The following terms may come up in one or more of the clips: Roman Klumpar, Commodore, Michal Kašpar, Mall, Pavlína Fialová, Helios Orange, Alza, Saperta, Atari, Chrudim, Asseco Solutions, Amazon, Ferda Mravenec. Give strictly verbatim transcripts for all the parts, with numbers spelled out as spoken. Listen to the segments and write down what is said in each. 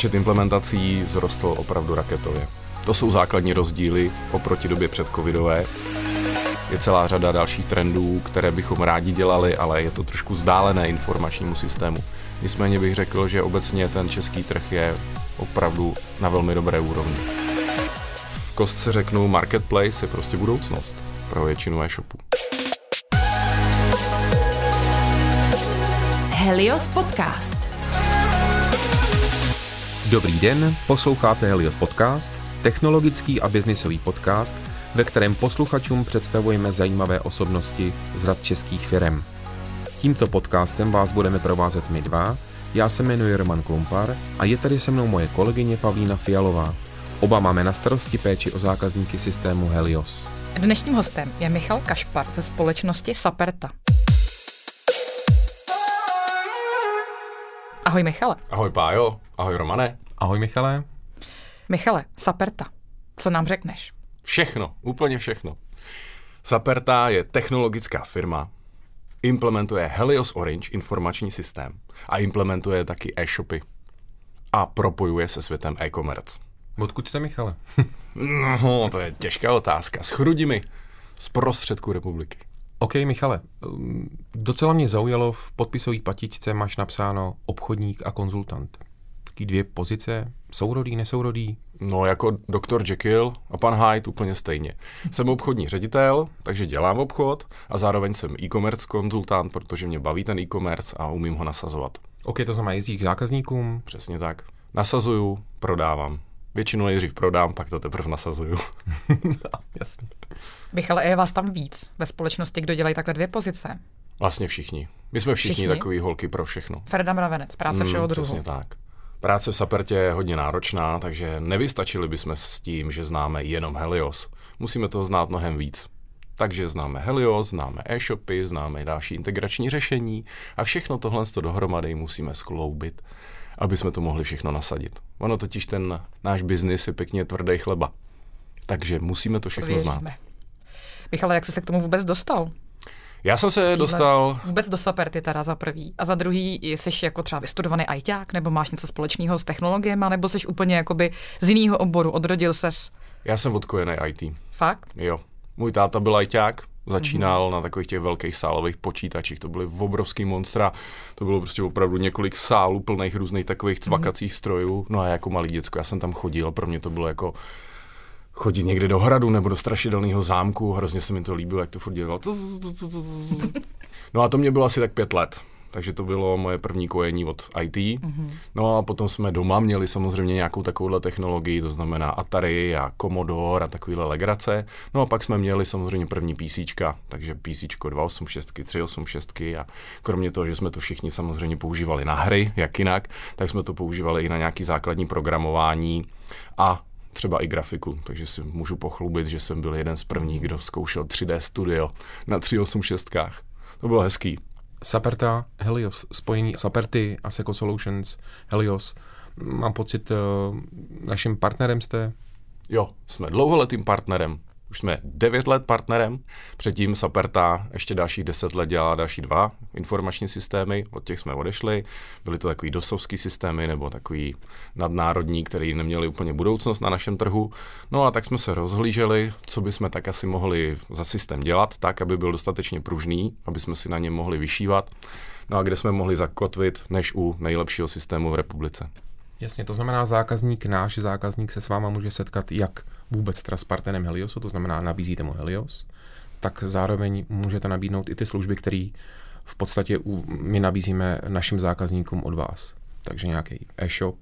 počet implementací zrostl opravdu raketově. To jsou základní rozdíly oproti době předcovidové. Je celá řada dalších trendů, které bychom rádi dělali, ale je to trošku vzdálené informačnímu systému. Nicméně bych řekl, že obecně ten český trh je opravdu na velmi dobré úrovni. V kostce řeknu, marketplace je prostě budoucnost pro většinu e-shopu. Helios Podcast. Dobrý den, posloucháte Helios Podcast, technologický a biznisový podcast, ve kterém posluchačům představujeme zajímavé osobnosti z řad českých firem. Tímto podcastem vás budeme provázet my dva. Já se jmenuji Roman Klumpar a je tady se mnou moje kolegyně Pavlína Fialová. Oba máme na starosti péči o zákazníky systému Helios. Dnešním hostem je Michal Kašpar ze společnosti Saperta. Ahoj Michale. Ahoj Pájo. Ahoj Romane. Ahoj Michale. Michale, Saperta, co nám řekneš? Všechno, úplně všechno. Saperta je technologická firma, implementuje Helios Orange informační systém a implementuje taky e-shopy a propojuje se světem e-commerce. Odkud jste, Michale? No, to je těžká otázka. S Chrudimi, z prostředku republiky. OK, Michale, docela mě zaujalo, v podpisové patičce máš napsáno obchodník a konzultant. Taky dvě pozice, sourodý, nesourodý? No, jako doktor Jekyll a pan Hyde úplně stejně. Jsem obchodní ředitel, takže dělám obchod a zároveň jsem e-commerce konzultant, protože mě baví ten e-commerce a umím ho nasazovat. OK, to znamená jezdí k zákazníkům? Přesně tak. Nasazuju, prodávám. Většinou nejdřív prodám, pak to teprve nasazuju. Jasně. Michale, je vás tam víc ve společnosti, kdo dělají takhle dvě pozice? Vlastně všichni. My jsme všichni, všichni? takový holky pro všechno. Ferda Mravenec, práce všeho mm, druhu. Přesně tak. Práce v Sapertě je hodně náročná, takže nevystačili bychom s tím, že známe jenom Helios. Musíme toho znát mnohem víc. Takže známe Helios, známe e-shopy, známe další integrační řešení a všechno tohle dohromady musíme skloubit, aby jsme to mohli všechno nasadit. Ono totiž ten náš biznis je pěkně tvrdý chleba. Takže musíme to všechno Věříme. znát. Michale, jak jsi se k tomu vůbec dostal? Já jsem se Týhle dostal... Vůbec do Saperty teda za prvý. A za druhý, jsi jako třeba vystudovaný ajťák, nebo máš něco společného s technologiemi, nebo jsi úplně jakoby z jiného oboru, odrodil ses? Já jsem odkojený í té. Fakt? Jo. Můj táta byl ajťák, začínal mm-hmm. na takových těch velkých sálových počítačích, to byly obrovský monstra, to bylo prostě opravdu několik sálů plných různých takových cvakacích mm-hmm. strojů. No a jako malý děcko, já jsem tam chodil, pro mě to bylo jako... chodit někde do hradu nebo do strašidelného zámku, hrozně se mi to líbilo, jak to furt dělalo. No a to mě bylo asi tak pět let, takže to bylo moje první kojení od í té. No a potom jsme doma měli samozřejmě nějakou takovouhle technologii, to znamená Atari a Commodore a takovýhle legrace. No a pak jsme měli samozřejmě první PCčka, takže PCčko dvě stě osmdesát šest, tři sta osmdesát šest a kromě toho, že jsme to všichni samozřejmě používali na hry, jak jinak, tak jsme to používali i na nějaký základní programování a třeba i grafiku, takže si můžu pochlubit, že jsem byl jeden z prvních, kdo zkoušel tři dé Studio na tři sta osmdesát šestkách. To bylo hezký. Saperta, Helios, spojení Saperty, Asseco Solutions, Helios. Mám pocit, naším partnerem jste? Jo, jsme dlouholetým partnerem. Už jsme devět let partnerem. Předtím Saperta ještě dalších deset let dělala další dva informační systémy. Od těch jsme odešli. Byly to takový dosovský systémy nebo takový nadnárodní, který neměli úplně budoucnost na našem trhu. No a tak jsme se rozhlíželi, co bychom tak asi mohli za systém dělat, tak, aby byl dostatečně pružný, aby jsme si na něm mohli vyšívat. No a kde jsme mohli zakotvit, než u nejlepšího systému v republice. Jasně, to znamená zákazník, náš zákazník se s váma může setkat jak vůbec s partnerem Heliosu, to znamená nabízíte mu Helios, tak zároveň můžete nabídnout i ty služby, které v podstatě my nabízíme našim zákazníkům od vás. Takže nějaký e-shop,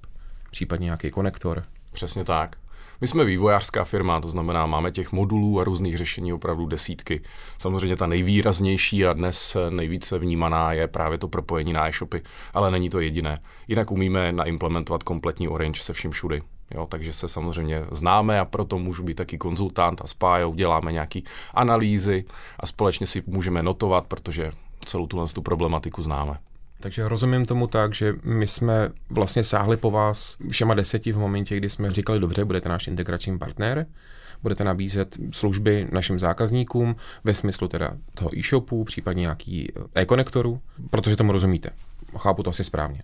případně nějaký konektor. Přesně tak. My jsme vývojářská firma, to znamená, máme těch modulů a různých řešení opravdu desítky. Samozřejmě ta nejvýraznější a dnes nejvíce vnímaná je právě to propojení na e-shopy, ale není to jediné. Jinak umíme naimplementovat kompletní Orange se vším všudy. Jo, takže se samozřejmě známe a proto můžu být taky konzultant a spájou, děláme nějaké analýzy a společně si můžeme notovat, protože celou tuhle tu problematiku známe. Takže rozumím tomu tak, že my jsme vlastně sáhli po vás všema deseti v momentě, kdy jsme říkali, dobře, budete náš integrační partner, budete nabízet služby našim zákazníkům ve smyslu teda toho e-shopu, případně nějaký e-konektoru, protože tomu rozumíte. Chápu to asi správně.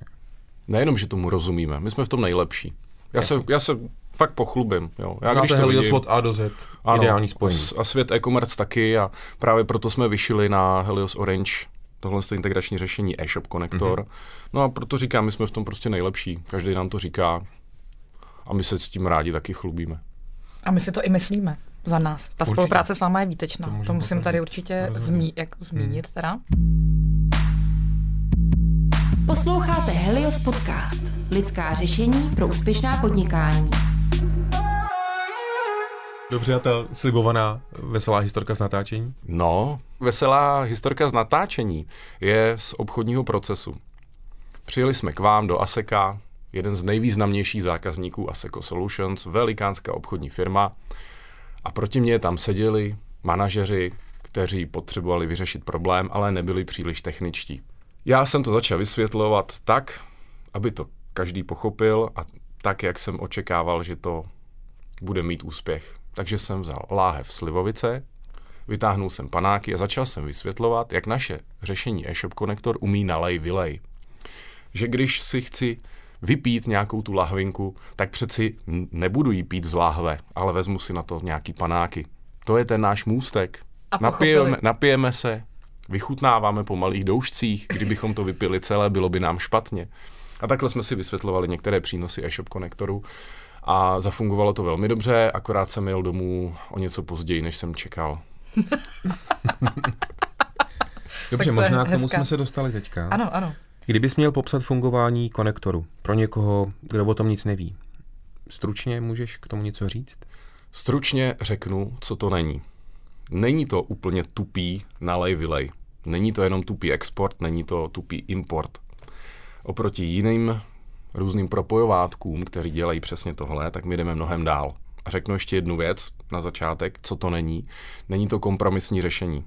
nejenom, že tomu rozumíme, my jsme v tom nejlepší. Já, se, já se fakt pochlubím. Jo. Já, když to Helios od A do Z, ano, ideální spojení. A svět e-commerce taky a právě proto jsme vyšili na Helios Orange tohle je to integrační řešení e-shop konektor. Mm-hmm. No a proto říkám, my jsme v tom prostě nejlepší. Každý nám to říká a my se s tím rádi taky chlubíme. A my si to i myslíme za nás. Ta určitě. Spolupráce s váma je výtečná. To, to musím tady určitě zmí, jako zmínit. Hmm. Teda. Posloucháte Helios Podcast. Lidská řešení pro úspěšná podnikání. Dobře, a ta slibovaná veselá historka z natáčení? No, veselá historka z natáčení je z obchodního procesu. Přijeli jsme k vám do Asseca, jeden z nejvýznamnějších zákazníků Asseco Solutions, velikánská obchodní firma. A proti mně tam seděli manažeři, kteří potřebovali vyřešit problém, ale nebyli příliš techničtí. Já jsem to začal vysvětlovat tak, aby to každý pochopil a tak, jak jsem očekával, že to bude mít úspěch. Takže jsem vzal láhev slivovice, vytáhnul jsem panáky a začal jsem vysvětlovat, jak naše řešení e-shop konektor umí nalej vylej. Že když si chci vypít nějakou tu lahvinku, tak přeci nebudu jí pít z láhve, ale vezmu si na to nějaký panáky. To je ten náš můstek. Napijeme, napijeme se, vychutnáváme po malých doušcích, kdybychom to vypili celé, bylo by nám špatně. A takhle jsme si vysvětlovali některé přínosy e-shop konektoru a zafungovalo to velmi dobře, akorát jsem jel domů o něco později, než jsem čekal. Dobře, to možná k tomu hezká. Jsme se dostali teďka. Ano, ano. Kdybys měl popsat fungování konektoru pro někoho, kdo o tom nic neví, stručně můžeš k tomu něco říct? Stručně řeknu, co to není. Není to úplně tupý nalej-vylej. Není to jenom tupý export, není to tupý import. Oproti jiným různým propojovátkům, který dělají přesně tohle, tak my jdeme mnohem dál. A řeknu ještě jednu věc na začátek, co to není. Není to kompromisní řešení.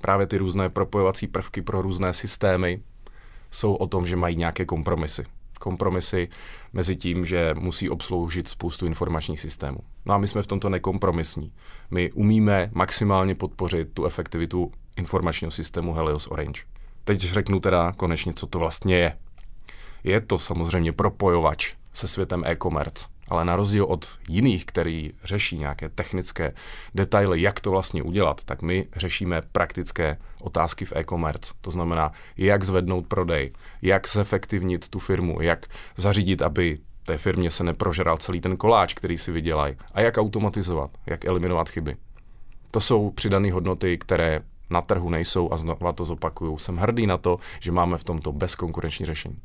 Právě ty různé propojovací prvky pro různé systémy jsou o tom, že mají nějaké kompromisy. Kompromisy mezi tím, že musí obsloužit spoustu informačních systémů. No a my jsme v tomto nekompromisní. My umíme maximálně podpořit tu efektivitu informačního systému Helios Orange. Teď řeknu teda konečně, co to vlastně je. Je to samozřejmě propojovač se světem e-commerce, ale na rozdíl od jiných, který řeší nějaké technické detaily, jak to vlastně udělat, tak my řešíme praktické otázky v e-commerce. To znamená, jak zvednout prodej, jak zefektivnit tu firmu, jak zařídit, aby té firmě se neprožral celý ten koláč, který si vydělají, a jak automatizovat, jak eliminovat chyby. To jsou přidané hodnoty, které na trhu nejsou, a znova to zopakuju. Jsem hrdý na to, že máme v tomto bezkonkurenční řešení.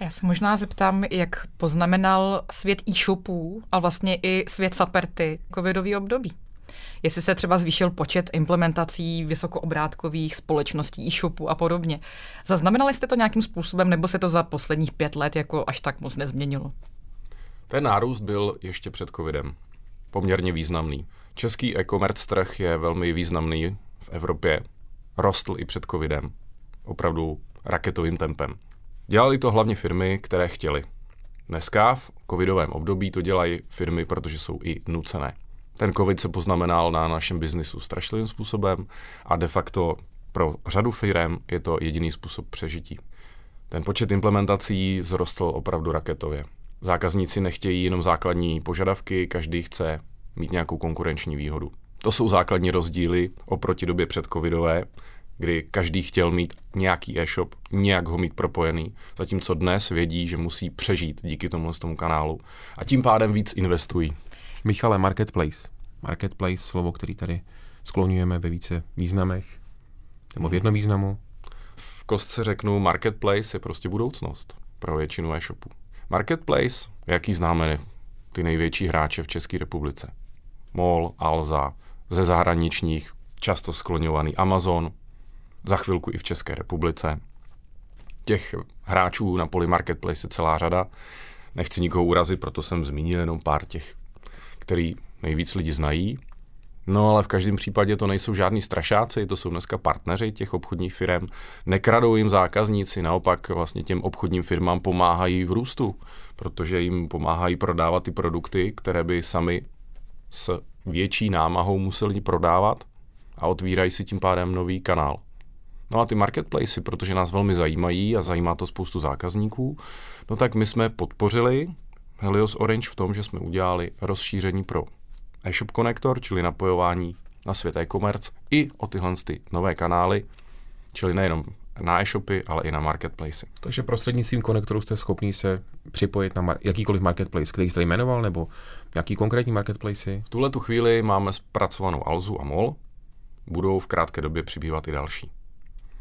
Já se možná zeptám, jak poznamenal svět e-shopů a vlastně i svět Saperty covidový období. Jestli se třeba zvýšil počet implementací vysokoobrátkých společností e-shopů a podobně. Zaznamenali jste to nějakým způsobem, nebo se to za posledních pět let jako až tak moc nezměnilo? Ten nárůst byl ještě před covidem poměrně významný. Český e-commerce trh je velmi významný v Evropě. Rostl i před covidem. Opravdu raketovým tempem. Dělali to hlavně firmy, které chtěly. Dneska v covidovém období to dělají firmy, protože jsou i nucené. Ten covid se poznamenal na našem biznisu strašlivým způsobem a de facto pro řadu firem je to jediný způsob přežití. Ten počet implementací zrostl opravdu raketově. Zákazníci nechtějí jenom základní požadavky, každý chce mít nějakou konkurenční výhodu. To jsou základní rozdíly oproti době předcovidové, kdy každý chtěl mít nějaký e-shop, nějak ho mít propojený, zatímco dnes vědí, že musí přežít díky tomu, tomu kanálu a tím pádem víc investují. Michale, marketplace. Marketplace, slovo, který tady skloňujeme ve více významech, nebo v jednom významu. V kostce řeknu, marketplace je prostě budoucnost pro většinu e-shopů. Marketplace, jaký známe ty největší hráče v České republice. Mall, Alza, ze zahraničních, často skloňovaný Amazon, za chvilku i v České republice. Těch hráčů na poli marketplace je celá řada. Nechci nikoho urazit, proto jsem zmínil jenom pár těch, který nejvíc lidi znají. No ale v každém případě to nejsou žádní strašáci, to jsou dneska partneři těch obchodních firm. Nekradou jim zákazníci, naopak vlastně těm obchodním firmám pomáhají v růstu, protože jim pomáhají prodávat ty produkty, které by sami s větší námahou museli prodávat a otvírají si tím pádem nový kanál. No a ty marketplacy, protože nás velmi zajímají a zajímá to spoustu zákazníků, no tak my jsme podpořili Helios Orange v tom, že jsme udělali rozšíření pro e-shop konektor, čili napojování na svět e-commerce i o tyhle ty nové kanály, čili nejenom na e-shopy, ale i na marketplace. Takže prostřednictvím konektoru jste schopni se připojit na mar- jakýkoliv marketplace, který jste jmenoval, nebo nějaký konkrétní marketplace? V tuhle tu chvíli máme zpracovanou Alzu a Mall. Budou v krátké době přibývat i další.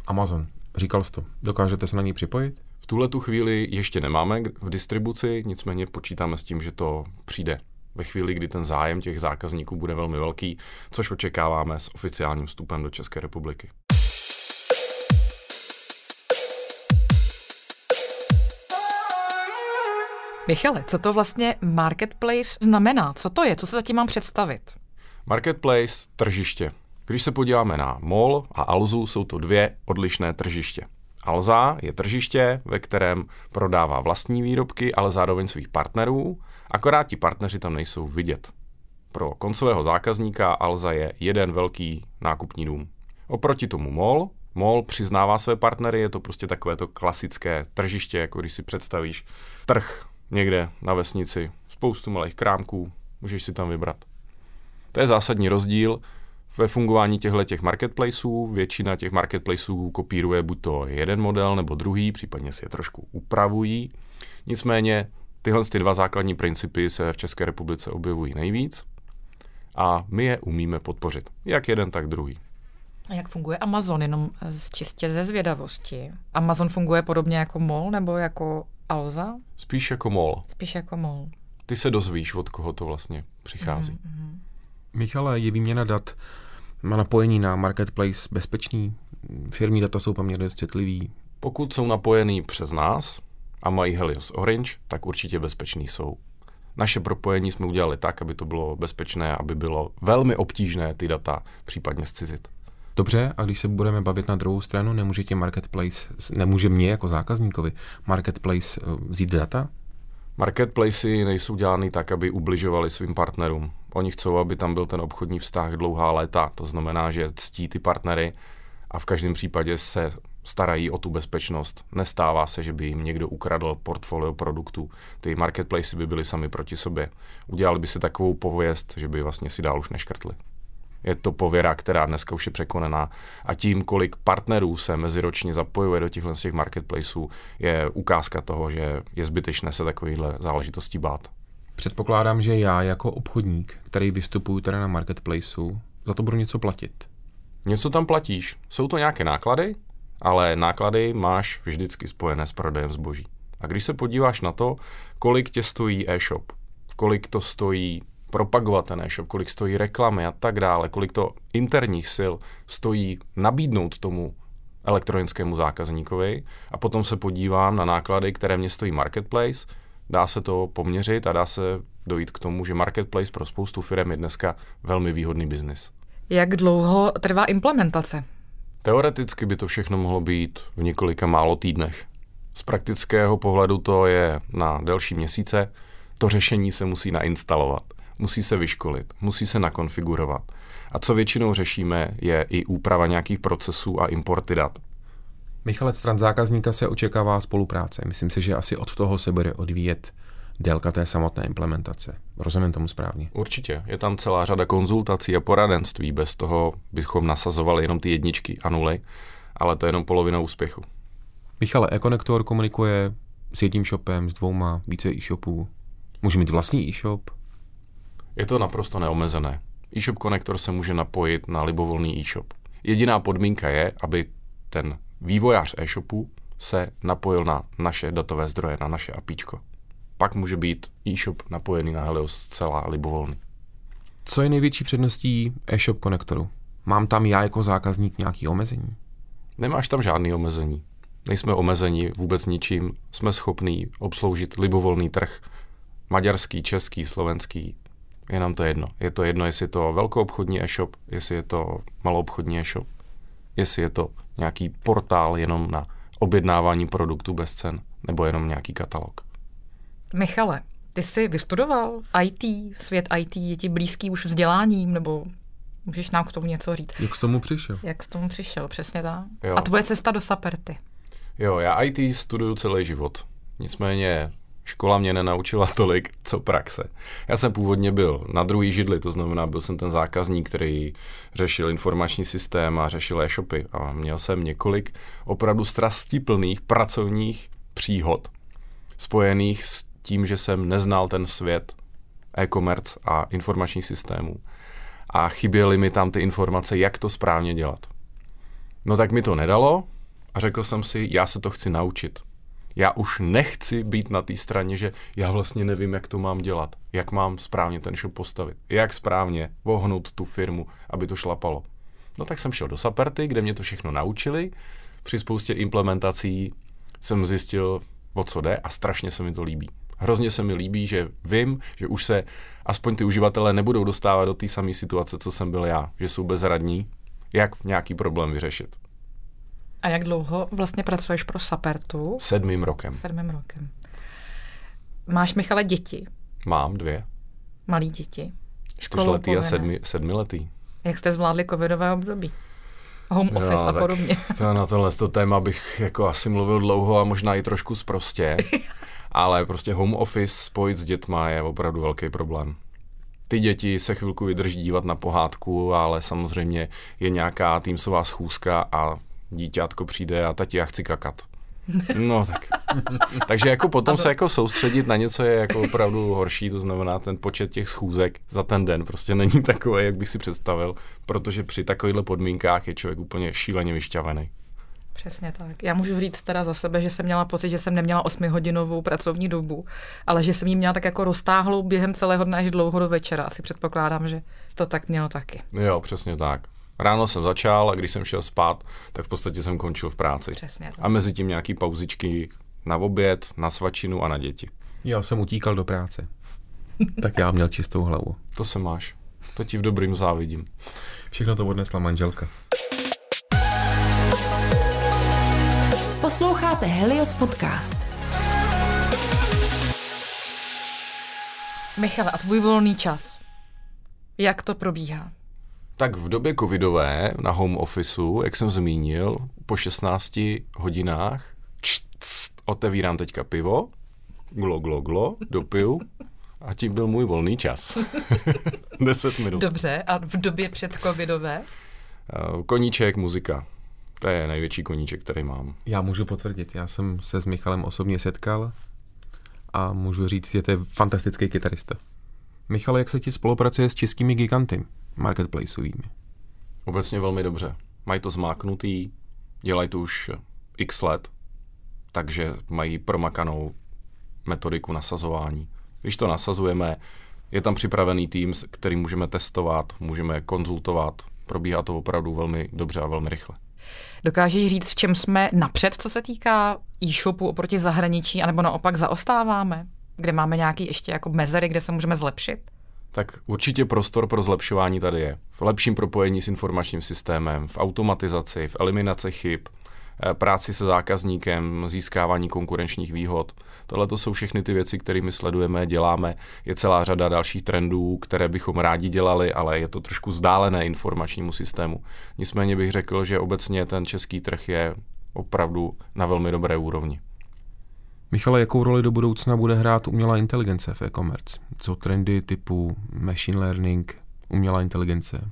Amazon, říkal jsi to. Dokážete se na ní připojit? V tuhle tu chvíli ještě nemáme v distribuci, nicméně počítáme s tím, že to přijde ve chvíli, kdy ten zájem těch zákazníků bude velmi velký, což očekáváme s oficiálním vstupem do České republiky. Michale, co to vlastně marketplace znamená? Co to je? Co se zatím mám představit? Marketplace, tržiště. Když se podíváme na Mall a Alzu, jsou to dvě odlišné tržiště. Alza je tržiště, ve kterém prodává vlastní výrobky, ale zároveň svých partnerů, akorát ti partneři tam nejsou vidět. Pro koncového zákazníka Alza je jeden velký nákupní dům. Oproti tomu Mall, Mall přiznává své partnery, je to prostě takové to klasické tržiště, jako když si představíš trh někde na vesnici, spoustu malých krámků, můžeš si tam vybrat. To je zásadní rozdíl ve fungování těchto marketplaceů. Většina těch marketplaceů kopíruje buď to jeden model nebo druhý, případně si je trošku upravují. Nicméně tyhle ty dva základní principy se v České republice objevují nejvíc a my je umíme podpořit. Jak jeden, tak druhý. A jak funguje Amazon? Jenom čistě ze zvědavosti. Amazon funguje podobně jako Mall nebo jako Alza? Spíš jako Mall. Spíš jako Mall. Ty se dozvíš, od koho to vlastně přichází. Mm-hmm. Michale, je výměna dat na napojení na marketplace bezpečný? Firmní data jsou poměrně citlivý. Pokud jsou napojený přes nás a mají Helios Orange, tak určitě bezpečný jsou. Naše propojení jsme udělali tak, aby to bylo bezpečné, aby bylo velmi obtížné ty data případně zcizit. Dobře, a když se budeme bavit na druhou stranu, nemůže tě marketplace, nemůže mě jako zákazníkovi marketplace vzít data? Marketplacy nejsou dělány tak, aby ubližovali svým partnerům. Oni chcou, aby tam byl ten obchodní vztah dlouhá léta. To znamená, že ctí ty partnery a v každém případě se starají o tu bezpečnost. Nestává se, že by jim někdo ukradl portfolio produktů. Ty marketplacy by byly sami proti sobě. Udělali by si takovou pověst, že by vlastně si dál už neškrtli. Je to pověra, která dneska už je překonaná. A tím, kolik partnerů se meziročně zapojuje do těchto těch marketplaceů, je ukázka toho, že je zbytečné se takovýhle záležitostí bát. Předpokládám, že já jako obchodník, který vystupuju teda na marketplaceu, za to budu něco platit. Něco tam platíš. Jsou to nějaké náklady, ale náklady máš vždycky spojené s prodejem zboží. A když se podíváš na to, kolik tě stojí e-shop, kolik to stojí propagovat ten e-shop, kolik stojí reklamy a tak dále, kolik to interních sil stojí nabídnout tomu elektronickému zákazníkovi a potom se podívám na náklady, které mě stojí marketplace, dá se to poměřit a dá se dojít k tomu, že marketplace pro spoustu firem je dneska velmi výhodný biznis. Jak dlouho trvá implementace? Teoreticky by to všechno mohlo být v několika málo týdnech. Z praktického pohledu to je na delší měsíce, to řešení se musí nainstalovat. Musí se vyškolit, musí se nakonfigurovat. A co většinou řešíme, je i úprava nějakých procesů a importy dat. Michale, stran zákazníka se očekává spolupráce. Myslím si, že asi od toho se bude odvíjet délka té samotné implementace. Rozumím tomu správně? Určitě. Je tam celá řada konzultací a poradenství. Bez toho bychom nasazovali jenom ty jedničky a nuly, ale to je jenom polovina úspěchu. Michale, e-konektor komunikuje s jedním shopem, s dvouma, více e-shopů. Může mít vlastní e-shop? Je to naprosto neomezené. E-shop konektor se může napojit na libovolný e-shop. Jediná podmínka je, aby ten vývojář e-shopu se napojil na naše datové zdroje, na naše apíčko. Pak může být e-shop napojený na Helios zcela libovolný. Co je největší předností e-shop konektoru? Mám tam já jako zákazník nějaké omezení? Nemáš tam žádné omezení. Nejsme omezeni vůbec ničím. Jsme schopní obsloužit libovolný trh. Maďarský, český, slovenský. Je nám to jedno. Je to jedno, jestli je to velkoobchodní e-shop, jestli je to maloobchodní e-shop, jestli je to nějaký portál jenom na objednávání produktů bez cen, nebo jenom nějaký katalog. Michale, ty jsi vystudoval I T, svět I T je ti blízký už vzděláním, nebo Můžeš nám k tomu něco říct. Jak jsi tomu přišel? Jak jsi tomu přišel, přesně tak. Jo. A tvoje cesta do Saperty. Jo, já í té studuju celý život. Nicméně škola mě nenaučila tolik, co praxe. Já jsem původně byl na druhý židli, to znamená, byl jsem ten zákazník, který řešil informační systém a řešil e-shopy. A měl jsem několik opravdu strastiplných pracovních příhod, spojených s tím, že jsem neznal ten svět e-commerce a informačních systémů. A chyběly mi tam ty informace, jak to správně dělat. No tak mi to nedalo a řekl jsem si, já se to chci naučit. Já už nechci být na té straně, že já vlastně nevím, jak to mám dělat, jak mám správně ten shop postavit, jak správně ohnout tu firmu, aby to šlapalo. No tak jsem šel do Saperty, kde mě to všechno naučili. Při spoustě implementací jsem zjistil, o co jde a strašně se mi to líbí. Hrozně se mi líbí, že vím, že už se aspoň ty uživatelé nebudou dostávat do té samé situace, co jsem byl já, že jsou bezradní, jak nějaký problém vyřešit. A jak dlouho vlastně pracuješ pro Sapertu? Sedmým rokem. Sedmým rokem. Máš, Michale, děti? Mám dvě. Malí děti? Čtyřletý a sedmi, sedmiletý. Jak jste zvládli covidové období? Home office no, a podobně. To, na tohle to téma bych jako asi mluvil dlouho a možná i trošku sprostě. Ale prostě home office spojit s dětma je opravdu velký problém. Ty děti se chvilku vydrží dívat na pohádku, ale samozřejmě je nějaká týmsová schůzka a díťátko přijde a tati, já chci kakat. No tak. Takže jako potom se jako soustředit na něco je jako opravdu horší, to znamená ten počet těch schůzek za ten den prostě není takový, jak bych si představil, protože při takovýchto podmínkách je člověk úplně šíleně vyšťavený. Přesně tak. Já můžu říct teda za sebe, že jsem měla pocit, že jsem neměla osmihodinovou pracovní dobu, ale že jsem ji měla tak jako roztáhlou během celého dne až dlouho do večera. Asi předpokládám, že to tak měl taky. Jo, přesně tak. Ráno jsem začal a když jsem šel spát, tak v podstatě jsem končil v práci. Přesně tak. A mezi tím nějaký pauzičky na oběd, na svačinu a na děti. Já jsem utíkal do práce. Tak já měl čistou hlavu. To se máš. To ti v dobrým závidím. Všechno to odnesla manželka. Posloucháte Helios podcast. Michale, a tvůj volný čas? Jak to probíhá? Tak v době covidové na home officeu, jak jsem zmínil, po šestnácti hodinách čst, cst, otevírám teďka pivo, glo, glo, glo, dopiju a tím byl můj volný čas. deset minut. Dobře, a v době předcovidové? Koníček, muzika. To je největší koníček, který mám. Já můžu potvrdit, já jsem se s Michalem osobně setkal a můžu říct, že to je fantastický kytarista. Michale, jak se ti spolupracuje s českými giganty marketplaceovými? Obecně velmi dobře. Mají to zmáknutý, dělají to už x let, takže mají promakanou metodiku nasazování. Když to nasazujeme, je tam připravený tým, který můžeme testovat, můžeme konzultovat. Probíhá to opravdu velmi dobře a velmi rychle. Dokážeš říct, v čem jsme napřed, co se týká e-shopu oproti zahraničí, anebo naopak zaostáváme? Kde máme nějaký ještě jako mezery, kde se můžeme zlepšit? Tak určitě prostor pro zlepšování tady je. V lepším propojení s informačním systémem, v automatizaci, v eliminaci chyb, práci se zákazníkem, získávání konkurenčních výhod. Tohle to jsou všechny ty věci, kterými sledujeme, děláme. Je celá řada dalších trendů, které bychom rádi dělali, ale je to trošku vzdálené informačnímu systému. Nicméně bych řekl, že obecně ten český trh je opravdu na velmi dobré úrovni. Michale, jakou roli do budoucna bude hrát umělá inteligence v e-commerce? Co trendy typu machine learning, umělá inteligence?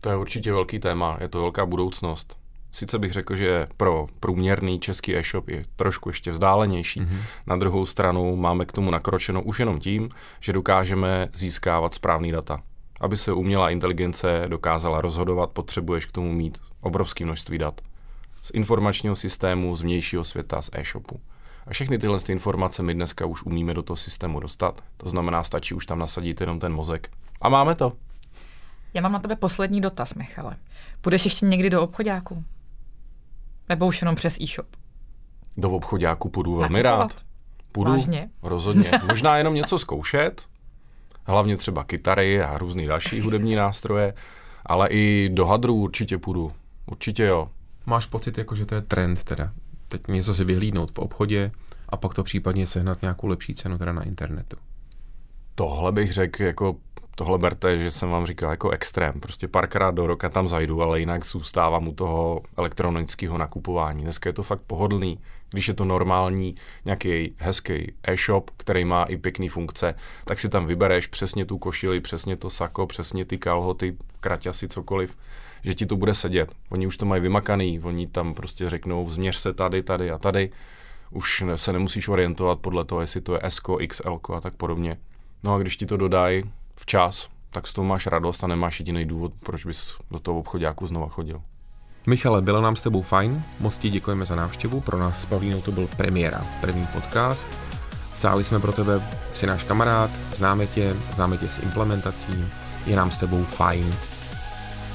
To je určitě velký téma, je to velká budoucnost. Sice bych řekl, že pro průměrný český e-shop je trošku ještě vzdálenější. Mm-hmm. Na druhou stranu máme k tomu nakročeno už jenom tím, že dokážeme získávat správný data. Aby se umělá inteligence dokázala rozhodovat, potřebuješ k tomu mít obrovské množství dat. Z informačního systému, z vnějšího světa, z e-shopu. A všechny tyhle ty informace my dneska už umíme do toho systému dostat. To znamená, stačí už tam nasadit jenom ten mozek. A máme to. Já mám na tebe poslední dotaz, Michale. Půjdeš ještě někdy do obchoďáku? Nebo už jenom přes e-shop? Do obchoďáku půjdu velmi rád. Půjdu, vážně? Rozhodně. Možná jenom něco zkoušet, hlavně třeba kytary a různý další hudební nástroje, ale i do hadrů určitě půjdu. Určitě jo. Máš pocit, jako, že to je trend teda? Teď něco si vyhlídnout v obchodě a pak to případně sehnat nějakou lepší cenu teda na internetu. Tohle bych řekl jako tohle berte, že jsem vám říkal jako extrém. Prostě párkrát do roka tam zajdu, ale jinak zůstávám u toho elektronického nakupování. Dneska je to fakt pohodlný, když je to normální, nějaký hezký e-shop, který má i pěkný funkce, tak si tam vybereš přesně tu košili, přesně to sako, přesně ty kalhoty, kraťasy, cokoliv, že ti to bude sedět. Oni už to mají vymakaný, oni tam prostě řeknou, změř se tady, tady a tady. Už se nemusíš orientovat podle toho, jestli to je S-ko, X L-ko a tak podobně. No a když ti to dodají včas, tak z toho máš radost a nemáš jediný důvod, proč bys do toho obchoďáku znova chodil. Michale, bylo nám s tebou fajn, moc ti děkujeme za návštěvu, pro nás s Pavlínou to byl premiéra, první podcast. Sáli jsme pro tebe, jsi náš kamarád, známe tě, známe tě s implementací, je nám s tebou fajn.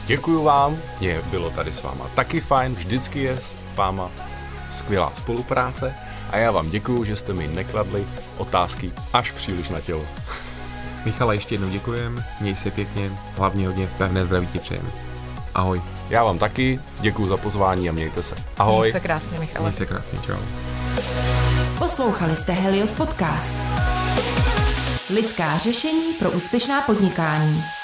Děkuju vám, je bylo tady s váma taky fajn, vždycky je s váma skvělá spolupráce a já vám děkuju, že jste mi nekladli otázky až příliš na tělo. Michala, ještě jednou děkujem, měj se pěkně, hlavně hodně pevné zdraví ti přejem. Ahoj. Já vám taky, děkuju za pozvání a mějte se. Ahoj. Měj se krásně, Michale. Měj se krásně, čau. Poslouchali jste Helios Podcast. Lidská řešení pro úspěšná podnikání.